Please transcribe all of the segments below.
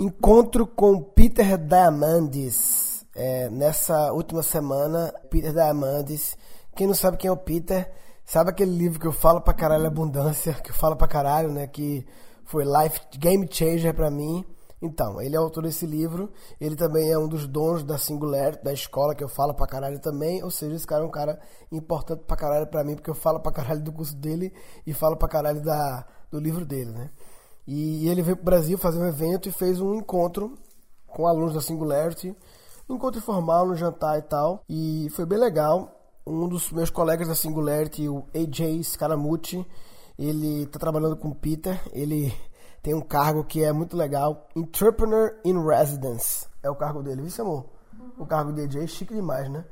Encontro com Peter Diamandis. Nessa última semana, Peter Diamandis. Quem não sabe quem é o Peter, sabe aquele livro que eu falo pra caralho, Abundância, que eu falo pra caralho, né? Que foi life game changer pra mim. Então, ele é autor desse livro, ele também é um dos donos da Singularity, da escola que eu falo pra caralho também, ou seja, esse cara é um cara importante pra caralho pra mim, porque eu falo pra caralho do curso dele e falo pra caralho do livro dele, né? E ele veio pro Brasil fazer um evento e fez um encontro com alunos da Singularity, um encontro informal, no jantar e tal, e foi bem legal. Um dos meus colegas da Singularity, o AJ Scaramucci, ele tá trabalhando com o Peter, ele... tem um cargo que é muito legal, Entrepreneur in Residence, é o cargo dele, viu, amor? O cargo de DJ é chique demais, né?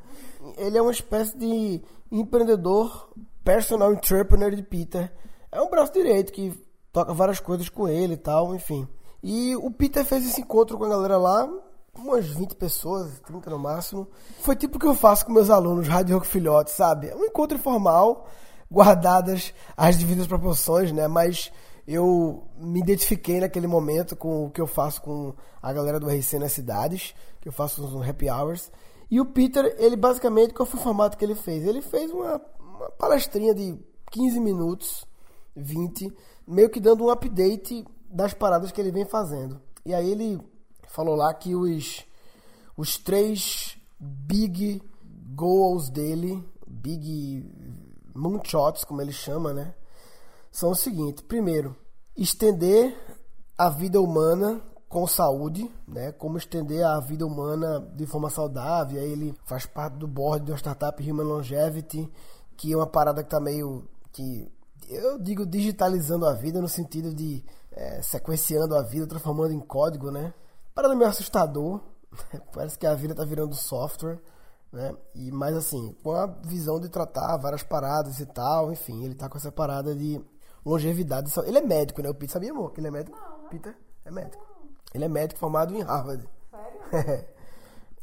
Ele é uma espécie de empreendedor, personal entrepreneur de Peter. É um braço direito que toca várias coisas com ele e tal, enfim. E o Peter fez esse encontro com a galera lá, umas 20 pessoas, 30 no máximo. Foi tipo o que eu faço com meus alunos, Rádio Rock Filhote, sabe? É um encontro informal, guardadas as devidas proporções, né? Mas... eu me identifiquei naquele momento com o que eu faço com a galera do RC nas cidades, que eu faço uns happy hours. E o Peter, ele basicamente, qual foi o formato que ele fez? Ele fez uma palestrinha de 15 minutos, 20, meio que dando um update das paradas que ele vem fazendo. E aí ele falou lá que os três big goals dele, big moonshots, como ele chama, né? São o seguinte: primeiro, estender a vida humana com saúde, né? Como estender a vida humana de forma saudável. Aí ele faz parte do board de uma startup Human Longevity, que é uma parada que está meio que, eu digo, digitalizando a vida, no sentido de sequenciando a vida, transformando em código, né? Parada meio assustador, parece que a vida está virando software, né? E, mas assim, com a visão de tratar várias paradas e tal, enfim, ele está com essa parada de longevidade. Ele é médico, né? O Peter, sabia, amor, que ele é médico? Não. Peter é médico. Ele é médico formado em Harvard. Sério?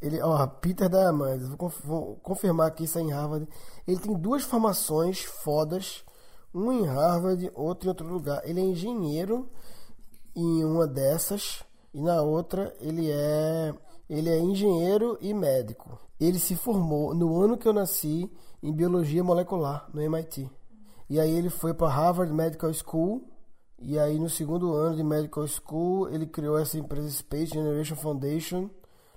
Ele, ó, Peter Diamandis, vou confirmar aqui isso é em Harvard. Ele tem duas formações fodas, uma em Harvard, outra em outro lugar. Ele é engenheiro em uma dessas e na outra ele é engenheiro e médico. Ele se formou no ano que eu nasci em biologia molecular no MIT. E aí ele foi para Harvard Medical School, e aí no segundo ano de Medical School ele criou essa empresa Space Generation Foundation,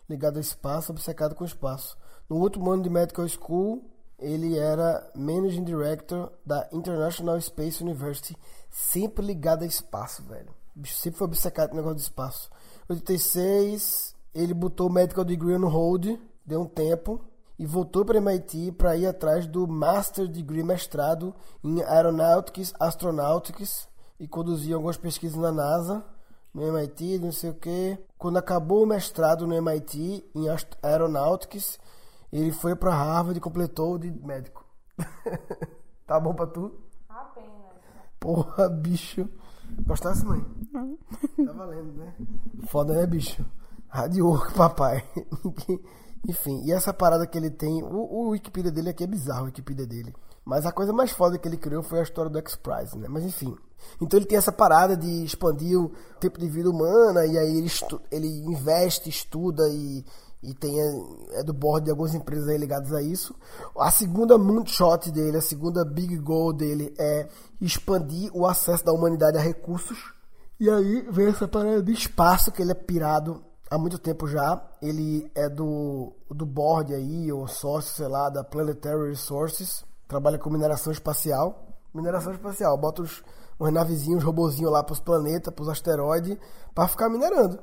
ligada a espaço, obcecado com espaço. No último ano de Medical School ele era Managing Director da International Space University, sempre ligado a espaço, velho. O bicho sempre foi obcecado com negócio de espaço. Em 86 ele botou o Medical Degree on hold, deu um tempo, e voltou para MIT para ir atrás do Master Degree, mestrado em Aeronautics, Astronautics, e conduzia algumas pesquisas na NASA, no MIT, não sei o que. Quando acabou o mestrado no MIT, em Aeronautics, ele foi para Harvard e completou o de médico. Tá bom pra tu? Apenas. Porra, bicho. Gostasse, mãe? Tá valendo, né? Foda, né, bicho? Rádio, papai. Enfim, e essa parada que ele tem, o Wikipedia dele aqui é bizarro, o Wikipedia dele. Mas a coisa mais foda que ele criou foi a história do X-Prize, né? Mas enfim. Então ele tem essa parada de expandir o tempo de vida humana, e aí ele investe, estuda e tem, é do board de algumas empresas aí ligadas a isso. A segunda moonshot dele, a segunda big goal dele é expandir o acesso da humanidade a recursos. E aí vem essa parada de espaço que ele é pirado há muito tempo já. Ele é do board aí, ou sócio, sei lá, da Planetary Resources, trabalha com mineração espacial. Mineração espacial, bota uns navezinhos, uns robozinhos lá pros planetas, pros asteroides, pra ficar minerando.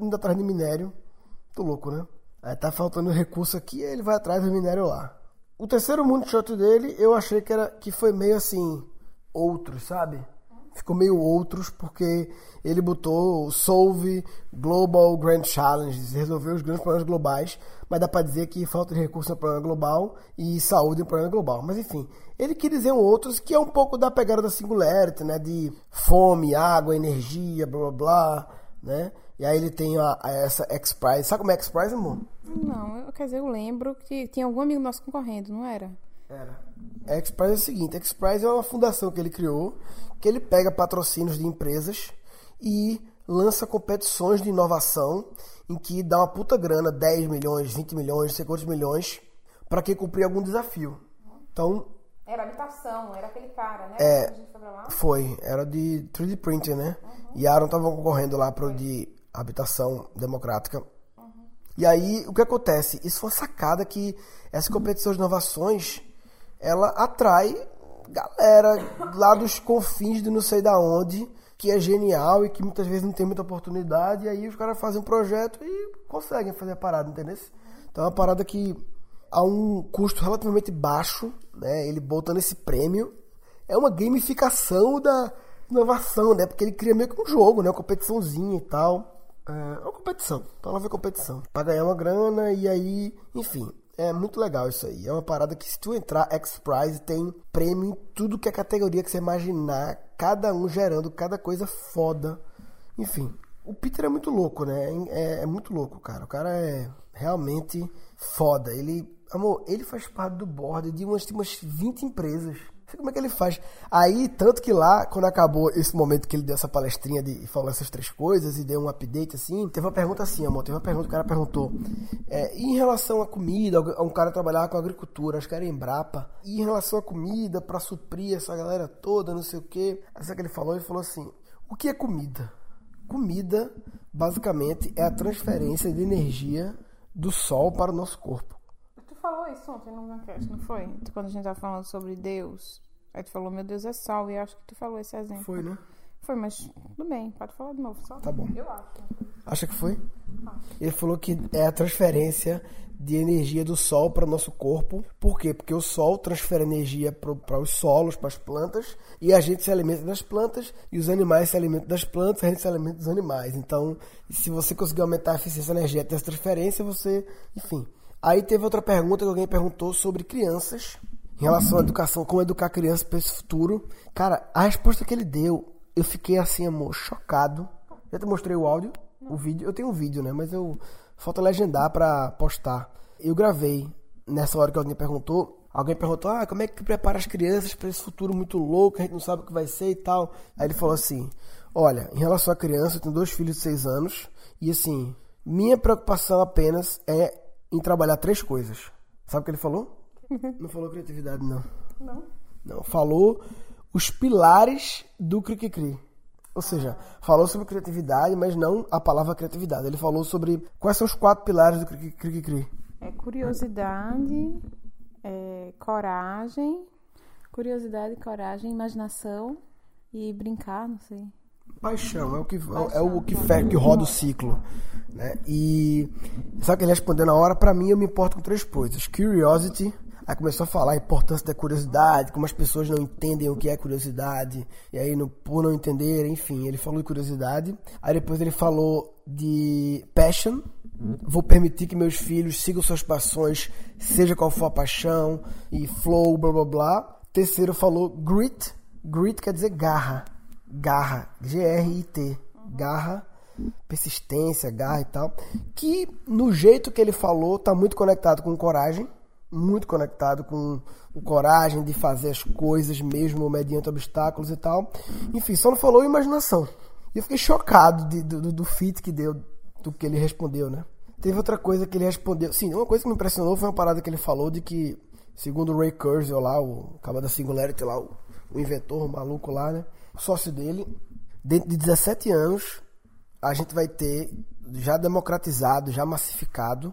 Indo atrás de minério. Tô louco, né? Aí tá faltando recurso aqui, aí ele vai atrás do minério lá. O terceiro moonshot dele, eu achei que foi meio assim, outro, sabe? Ficou meio outros, porque ele botou Solve Global Grand Challenges, resolveu os grandes problemas globais, mas dá pra dizer que falta de recurso é um problema global e saúde é um problema global. Mas enfim, ele quer dizer um outros que é um pouco da pegada da Singularity, né? De fome, água, energia, blá blá blá, né? E aí ele tem essa X-Prize. Sabe como é X-Prize, amor? Não, eu lembro que tinha algum amigo nosso concorrendo, não era? Era. A X-Prize é o seguinte: a X-Prize é uma fundação que ele criou, que ele pega patrocínios de empresas e lança competições de inovação em que dá uma puta grana, 10 milhões, 20 milhões, 50 milhões, para quem cumprir algum desafio. Então... Era habitação, era aquele cara, né? É, a gente foi pra lá. Foi, era de 3D printing, né? Uhum. E Aaron tava concorrendo lá pro de habitação democrática. Uhum. E aí, o que acontece? Isso foi uma sacada que essa competição de inovações, ela atrai galera lá dos confins de não sei da onde, que é genial e que muitas vezes não tem muita oportunidade. E aí os caras fazem um projeto e conseguem fazer a parada, entendeu? Então é uma parada que... a um custo relativamente baixo, né? Ele botando esse prêmio. É uma gamificação da inovação, né? Porque ele cria meio que um jogo, né? Uma competiçãozinha e tal. É uma competição. Então ela vê competição. Pra ganhar uma grana e aí... Enfim, é muito legal isso aí. É uma parada que se tu entrar X-Prize tem prêmio em tudo que é categoria que você imaginar. Cada um gerando cada coisa foda. Enfim, o Peter é muito louco, né? É muito louco, cara. O cara é realmente foda. Amor, ele faz parte do board de umas 20 empresas. Não sei como é que ele faz. Aí, tanto que lá, quando acabou esse momento que ele deu essa palestrinha e falou essas três coisas e deu um update assim, teve uma pergunta assim, amor. Teve uma pergunta, o cara perguntou. Em relação à comida, um cara trabalhava com agricultura, acho que era Embrapa. E em relação à comida, pra suprir essa galera toda, não sei o quê. Sabe o que ele falou assim, o que é comida? Comida, basicamente, é a transferência de energia do sol para o nosso corpo. Falou isso ontem no Guncast, não foi? Quando a gente tava falando sobre Deus, aí tu falou, meu Deus é sal, e eu acho que tu falou esse exemplo. Foi, né? Foi, mas tudo bem, pode falar de novo, só. Tá bom. Eu acho. Acha que foi? Ah. Ele falou que é a transferência de energia do sol para o nosso corpo. Por quê? Porque o sol transfere energia para os solos, para as plantas, e a gente se alimenta das plantas, e os animais se alimentam das plantas, a gente se alimenta dos animais. Então, se você conseguir aumentar a eficiência energética dessa transferência, você, enfim... Aí teve outra pergunta que alguém perguntou sobre crianças, em relação à educação, como educar crianças para esse futuro. Cara, a resposta que ele deu, eu fiquei assim, amor, chocado. Já te mostrei o áudio, o vídeo. Eu tenho um vídeo, né? Mas eu falta legendar para postar. Eu gravei nessa hora que alguém perguntou. Alguém perguntou, como é que prepara as crianças para esse futuro muito louco, a gente não sabe o que vai ser e tal. Aí ele falou assim, olha, em relação à criança, eu tenho 2 filhos de 6 anos. E assim, minha preocupação apenas é em trabalhar 3 coisas. Sabe o que ele falou? Não falou criatividade, não. Não? Não, falou os pilares do Cric Cric. Ou seja, falou sobre criatividade, mas não a palavra criatividade. Ele falou sobre quais são os 4 pilares do Cric Cric. É curiosidade, coragem, imaginação e brincar, não sei. Paixão, é o que roda o ciclo, né? E sabe o que ele respondeu na hora? Pra mim, eu me importo com 3 coisas. Curiosity, aí começou a falar a importância da curiosidade, como as pessoas não entendem o que é curiosidade, e aí por não entender, enfim, ele falou de curiosidade. Aí depois ele falou de passion, vou permitir que meus filhos sigam suas paixões, seja qual for a paixão, e flow, blá blá blá. Terceiro falou grit, grit quer dizer garra, G-R-I-T, garra, persistência, garra e tal, que no jeito que ele falou tá muito conectado com coragem, muito conectado com o coragem de fazer as coisas mesmo mediante obstáculos e tal. Enfim, só não falou imaginação. E eu fiquei chocado do fit que deu, do que ele respondeu, né? Teve outra coisa que ele respondeu, sim, uma coisa que me impressionou foi uma parada que ele falou de que, segundo o Ray Kurzweil lá, o cabo da Singularity lá, o inventor, o maluco lá, né? O sócio dele, dentro de 17 anos, a gente vai ter já democratizado, já massificado,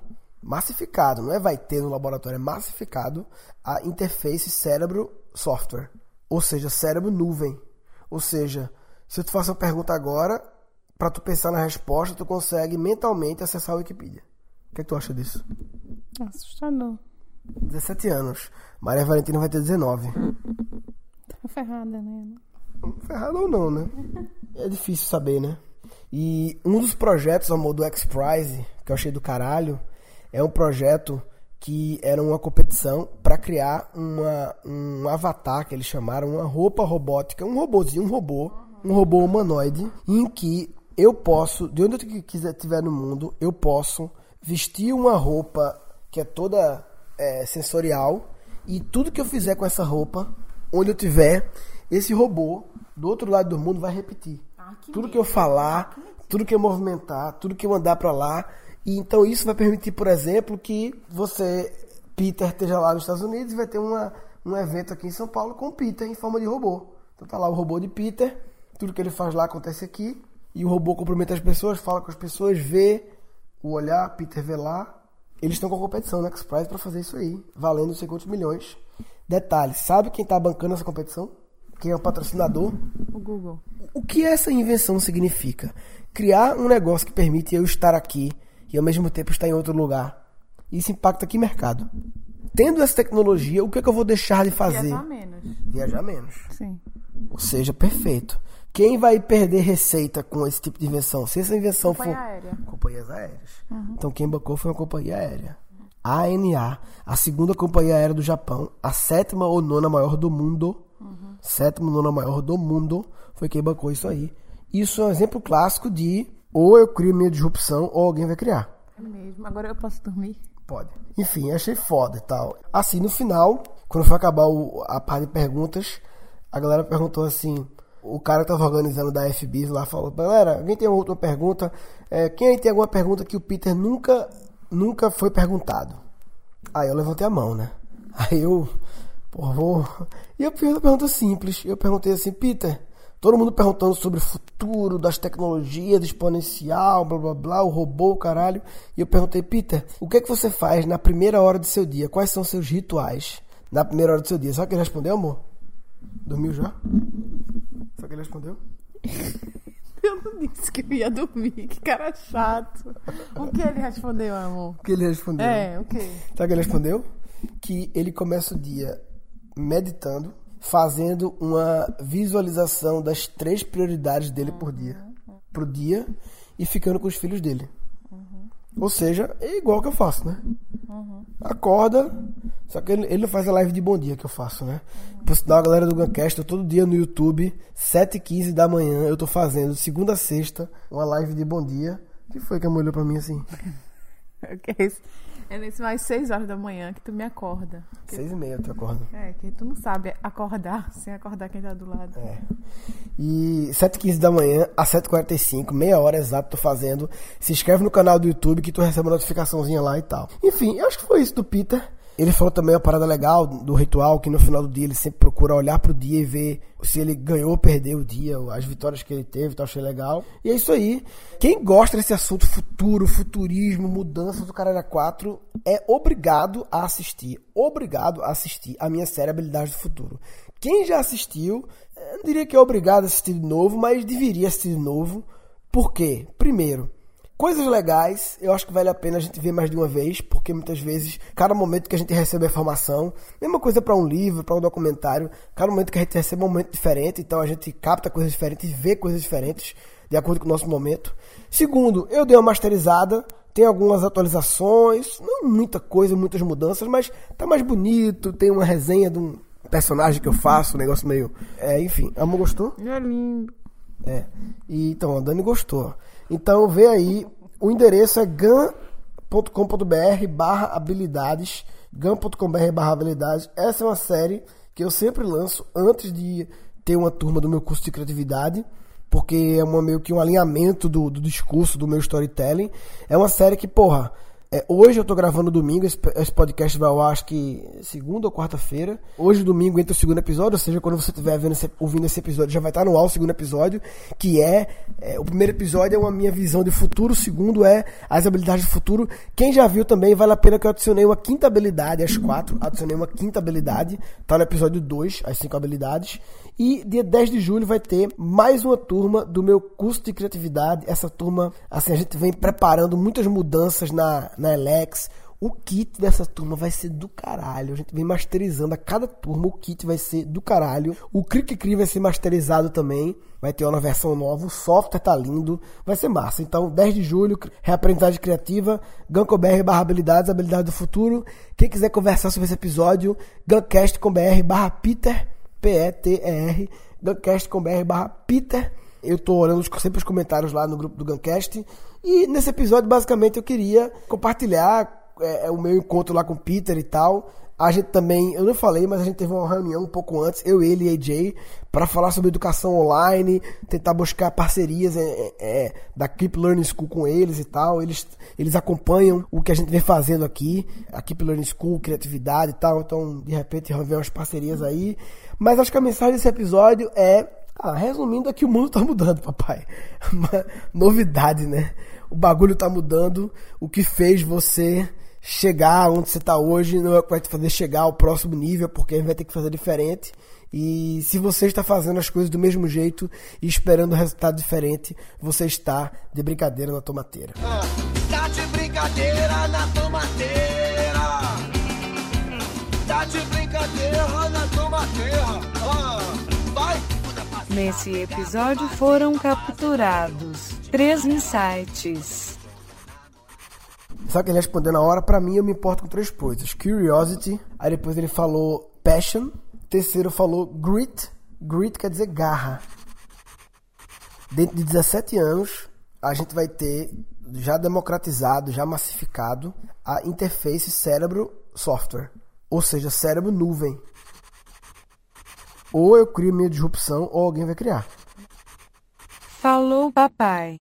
não é vai ter no laboratório, é massificado, a interface cérebro-software, ou seja, cérebro-nuvem. Ou seja, se eu te faço uma pergunta agora, para tu pensar na resposta, tu consegue mentalmente acessar a Wikipedia. O que é que tu acha disso? Assustador. 17 anos. Maria Valentina vai ter 19. Tá ferrada, né? Ferrado ou não, né? É difícil saber, né? E um dos projetos, amor, do X-Prize, que eu achei do caralho, é um projeto que era uma competição pra criar um avatar, que eles chamaram, uma roupa robótica, um robôzinho, um robô humanoide, em que eu posso, de onde eu quiser estiver no mundo, eu posso vestir uma roupa que é toda sensorial, e tudo que eu fizer com essa roupa, onde eu tiver, esse robô, do outro lado do mundo, vai repetir. Tudo que eu falar, tudo que eu movimentar, tudo que eu andar para lá. E então isso vai permitir, por exemplo, que você, Peter, esteja lá nos Estados Unidos e vai ter um evento aqui em São Paulo com o Peter em forma de robô. Então tá lá o robô de Peter, tudo que ele faz lá acontece aqui, e o robô cumprimenta as pessoas, fala com as pessoas, vê o olhar, Peter vê lá. Eles estão com a competição no X-Prize para fazer isso aí, valendo não sei quantos milhões. Detalhe, sabe quem está bancando essa competição? Quem é o patrocinador? O Google. O que essa invenção significa? Criar um negócio que permite eu estar aqui e ao mesmo tempo estar em outro lugar. Isso impacta que mercado? Tendo essa tecnologia, o que é que eu vou deixar de fazer? Viajar menos. Viajar menos. Sim. Ou seja, perfeito. Quem vai perder receita com esse tipo de invenção? Se essa invenção for... Companhia aérea. Companhias aéreas. Uhum. Então quem bancou foi uma companhia aérea. A ANA, a segunda companhia aérea do Japão, a 7ª ou 9ª maior do mundo, 7ª, 9ª maior do mundo, foi quem bancou isso aí. Isso é um exemplo clássico de ou eu crio minha disrupção ou alguém vai criar. É mesmo. Agora eu posso dormir? Pode. Enfim, achei foda e tal. Assim, no final, quando foi acabar a parte de perguntas, a galera perguntou assim... O cara que estava organizando da FB lá falou: galera, alguém tem outra pergunta? Quem aí tem alguma pergunta que o Peter nunca foi perguntado? Aí eu levantei a mão, né? Aí eu, porra, vou... E eu fiz uma pergunta simples. Eu perguntei assim: Peter, todo mundo perguntando sobre o futuro das tecnologias, do exponencial, blá blá blá, o robô, caralho. E eu perguntei: Peter, o que é que você faz na primeira hora do seu dia? Quais são seus rituais na primeira hora do seu dia? Sabe o que ele respondeu, amor? Dormiu já? Sabe o que ele respondeu? Eu não disse que eu ia dormir, que cara chato. O que ele respondeu, amor? O que ele respondeu? É, o que? Sabe o que ele respondeu? Que ele começa o dia meditando, fazendo uma visualização das 3 prioridades dele por dia. Pro dia, e ficando com os filhos dele. Ou seja, é igual que eu faço, né? Acorda, só que ele não faz a live de bom dia que eu faço, né? Por sinal, a galera do Guncast, todo dia no YouTube, 7h15 da manhã, eu tô fazendo, segunda a sexta, uma live de bom dia. O que foi que a mulher olhou pra mim assim? É nesse mais 6 horas da manhã que tu me acorda. 6h30 tu acorda. É, que tu não sabe acordar sem acordar quem tá do lado. É. E 7h15 da manhã, às 7h45, meia hora exato, tô fazendo. Se inscreve no canal do YouTube que tu recebe uma notificaçãozinha lá e tal. Enfim, eu acho que foi isso do Peter. Ele falou também uma parada legal do ritual, que no final do dia ele sempre procura olhar pro dia e ver se ele ganhou ou perdeu o dia, as vitórias que ele teve, então achei legal. E é isso aí. Quem gosta desse assunto futuro, futurismo, mudança do caralho a 4, é obrigado a assistir a minha série Habilidades do Futuro. Quem já assistiu, eu não diria que é obrigado a assistir de novo, mas deveria assistir de novo. Por quê? Primeiro, coisas legais, eu acho que vale a pena a gente ver mais de uma vez, porque muitas vezes, cada momento que a gente recebe a informação, mesma coisa para um livro, para um documentário, cada momento que a gente recebe é um momento diferente, então a gente capta coisas diferentes, vê coisas diferentes, de acordo com o nosso momento. Segundo, eu dei uma masterizada, tem algumas atualizações, não muita coisa, muitas mudanças, mas tá mais bonito, tem uma resenha de um personagem que eu faço, um negócio meio... Enfim, amor, gostou? É lindo. E então, a Dani gostou. Então vê aí, o endereço é gan.com.br/habilidades, gan.com.br/habilidades. Essa é uma série que eu sempre lanço antes de ter uma turma do meu curso de criatividade, porque é meio que um alinhamento do discurso, do meu storytelling. É uma série que, porra, hoje eu tô gravando domingo, esse podcast vai ao ar, acho que segunda ou quarta-feira. Hoje, domingo, entra o segundo episódio, ou seja, quando você estiver ouvindo esse episódio, já vai estar no ar o segundo episódio, que o primeiro episódio é uma minha visão de futuro, o segundo é as habilidades do futuro. Quem já viu também, vale a pena que eu adicionei uma quinta habilidade, às 4, adicionei uma quinta habilidade, tá no episódio 2, as 5 habilidades. E dia 10 de julho vai ter mais uma turma do meu curso de criatividade. Essa turma, assim, a gente vem preparando muitas mudanças na Alex. O kit dessa turma vai ser do caralho. A gente vem masterizando a cada turma. O kit vai ser do caralho. O Cric Cric vai ser masterizado também. Vai ter uma versão nova. O software tá lindo. Vai ser massa. Então, 10 de julho, Reaprendizagem Criativa, Guncast.br/habilidades, Habilidades do Futuro. Quem quiser conversar sobre esse episódio, Guncast.br/Peter. Peter, Guncast.com.br/Peter. Eu tô olhando sempre os comentários lá no grupo do Guncast. E nesse episódio, basicamente, eu queria compartilhar o meu encontro lá com o Peter e tal. A gente também, eu não falei, mas a gente teve uma reunião um pouco antes, eu, ele e AJ, para falar sobre educação online, tentar buscar parcerias da Keep Learning School com eles e tal. Eles acompanham o que a gente vem fazendo aqui, a Keep Learning School, criatividade e tal. Então, de repente, vão ver umas parcerias aí. Mas acho que a mensagem desse episódio é... resumindo, é que o mundo tá mudando, papai. Uma novidade, né? O bagulho tá mudando. O que fez você... chegar onde você está hoje não é o que vai te fazer chegar ao próximo nível, porque vai ter que fazer diferente. E se você está fazendo as coisas do mesmo jeito e esperando um resultado diferente, você está de brincadeira na tomateira. Tá de brincadeira na tomateira. Tá de brincadeira na tomateira. Vai. Nesse episódio foram capturados 3 insights. Sabe o que ele respondeu na hora? Pra mim, eu me importo com 3 coisas. Curiosity. Aí depois ele falou passion. Terceiro falou grit. Grit quer dizer garra. Dentro de 17 anos, a gente vai ter, já democratizado, já massificado, a interface cérebro-software. Ou seja, cérebro-nuvem. Ou eu crio minha disrupção, ou alguém vai criar. Falou, papai.